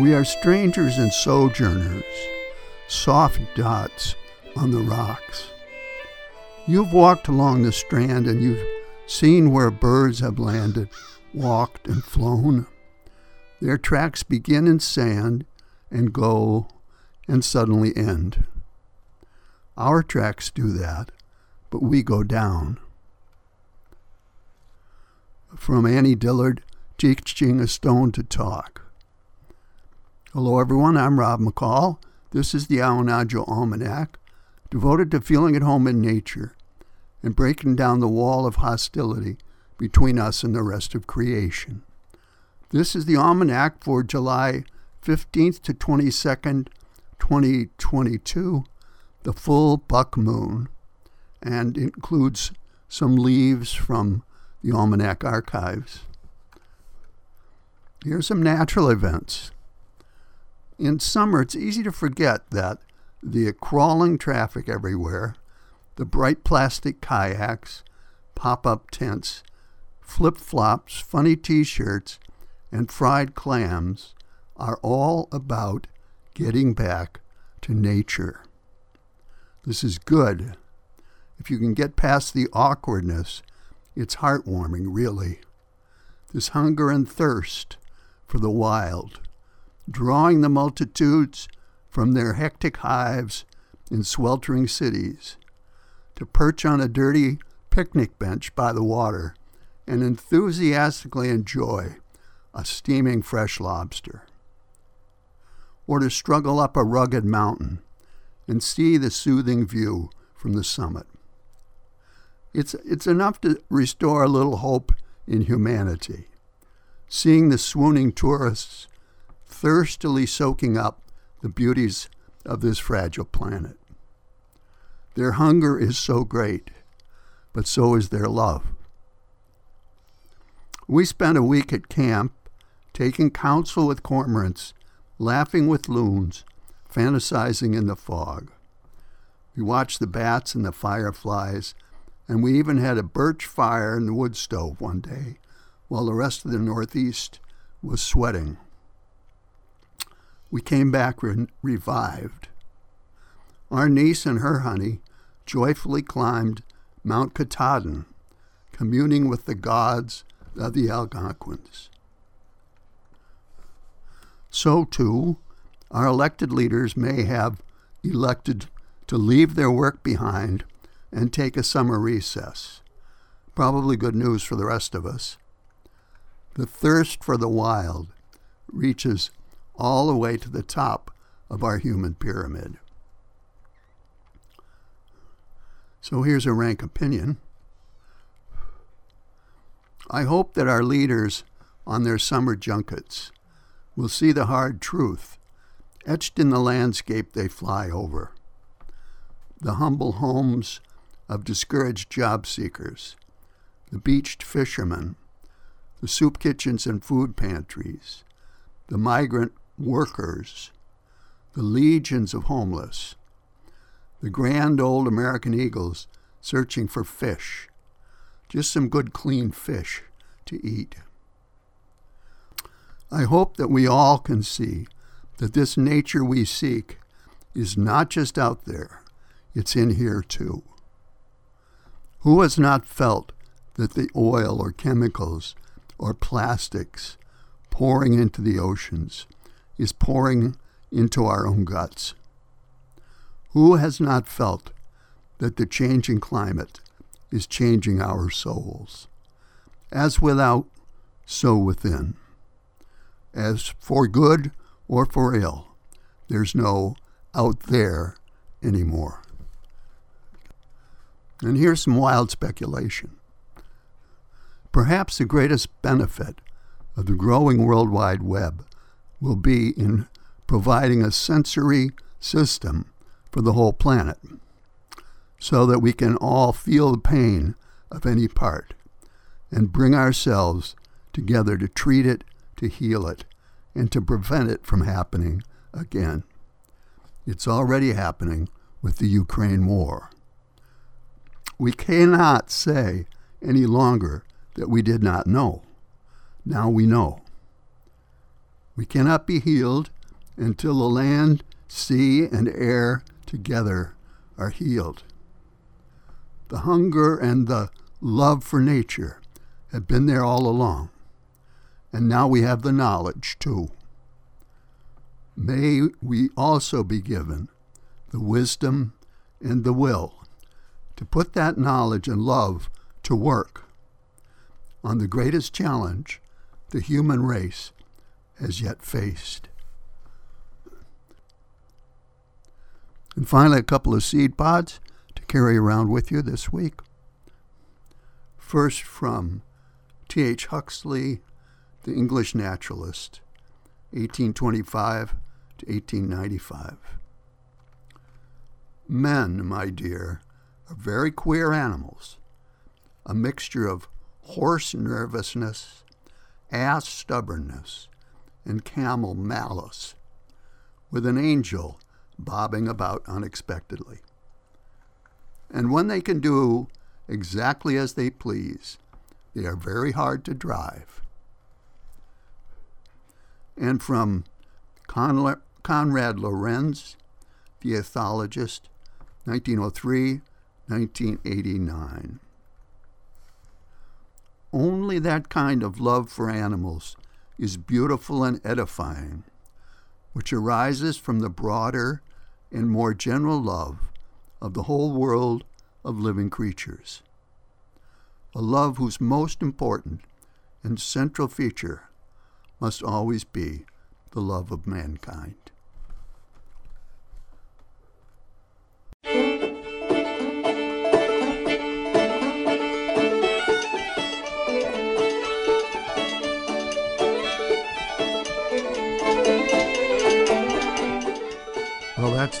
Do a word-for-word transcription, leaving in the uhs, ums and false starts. We are strangers and sojourners, soft dots on the rocks. You've walked along the strand and you've seen where birds have landed, walked and flown. Their tracks begin in sand and go and suddenly end. Our tracks do that, but we go down. From Annie Dillard, Teaching a Stone to Talk. Hello everyone, I'm Rob McCall. This is the Aonadjo Almanac, devoted to feeling at home in nature and breaking down the wall of hostility between us and the rest of creation. This is the Almanac for July fifteenth to twenty-second, twenty twenty-two, the full buck moon, and includes some leaves from the Almanac archives. Here's some natural events. In summer, it's easy to forget that the crawling traffic everywhere, the bright plastic kayaks, pop-up tents, flip-flops, funny t-shirts, and fried clams are all about getting back to nature. This is good. If you can get past the awkwardness, it's heartwarming, really. This hunger and thirst for the wild, drawing the multitudes from their hectic hives in sweltering cities to perch on a dirty picnic bench by the water and enthusiastically enjoy a steaming fresh lobster, or to struggle up a rugged mountain and see the soothing view from the summit. It's, it's enough to restore a little hope in humanity, seeing the swooning tourists thirstily soaking up the beauties of this fragile planet. Their hunger is so great, but so is their love. We spent a week at camp, taking counsel with cormorants, laughing with loons, fantasizing in the fog. We watched the bats and the fireflies, and we even had a birch fire in the wood stove one day, while the rest of the Northeast was sweating. We came back re- revived. Our niece and her honey joyfully climbed Mount Katahdin, communing with the gods of the Algonquins. So, too, our elected leaders may have elected to leave their work behind and take a summer recess. Probably good news for the rest of us. The thirst for the wild reaches all the way to the top of our human pyramid. So here's a rank opinion. I hope that our leaders on their summer junkets will see the hard truth etched in the landscape they fly over, the humble homes of discouraged job seekers, the beached fishermen, the soup kitchens and food pantries, the migrant workers, the legions of homeless, the grand old American eagles searching for fish, just some good clean fish to eat. I hope that we all can see that this nature we seek is not just out there, it's in here too. Who has not felt that the oil or chemicals or plastics pouring into the oceans is pouring into our own guts? Who has not felt that the changing climate is changing our souls? As without, so within. As for good or for ill, there's no out there anymore. And here's some wild speculation. Perhaps the greatest benefit of the growing World Wide Web will be in providing a sensory system for the whole planet, so that we can all feel the pain of any part and bring ourselves together to treat it, to heal it, and to prevent it from happening again. It's already happening with the Ukraine war. We cannot say any longer that we did not know. Now we know. We cannot be healed until the land, sea, and air together are healed. The hunger and the love for nature have been there all along, and now we have the knowledge too. May we also be given the wisdom and the will to put that knowledge and love to work on the greatest challenge the human race has yet faced. And finally, a couple of seed pods to carry around with you this week. First, from T H Huxley, the English naturalist, eighteen twenty-five to eighteen ninety-five. Men, my dear, are very queer animals, a mixture of horse nervousness, ass stubbornness, and camel malice, with an angel bobbing about unexpectedly. And when they can do exactly as they please, they are very hard to drive. And from Conla- Conrad Lorenz, the ethologist, nineteen oh three to nineteen eighty-nine. Only that kind of love for animals is beautiful and edifying, which arises from the broader and more general love of the whole world of living creatures, a love whose most important and central feature must always be the love of mankind. Well, that's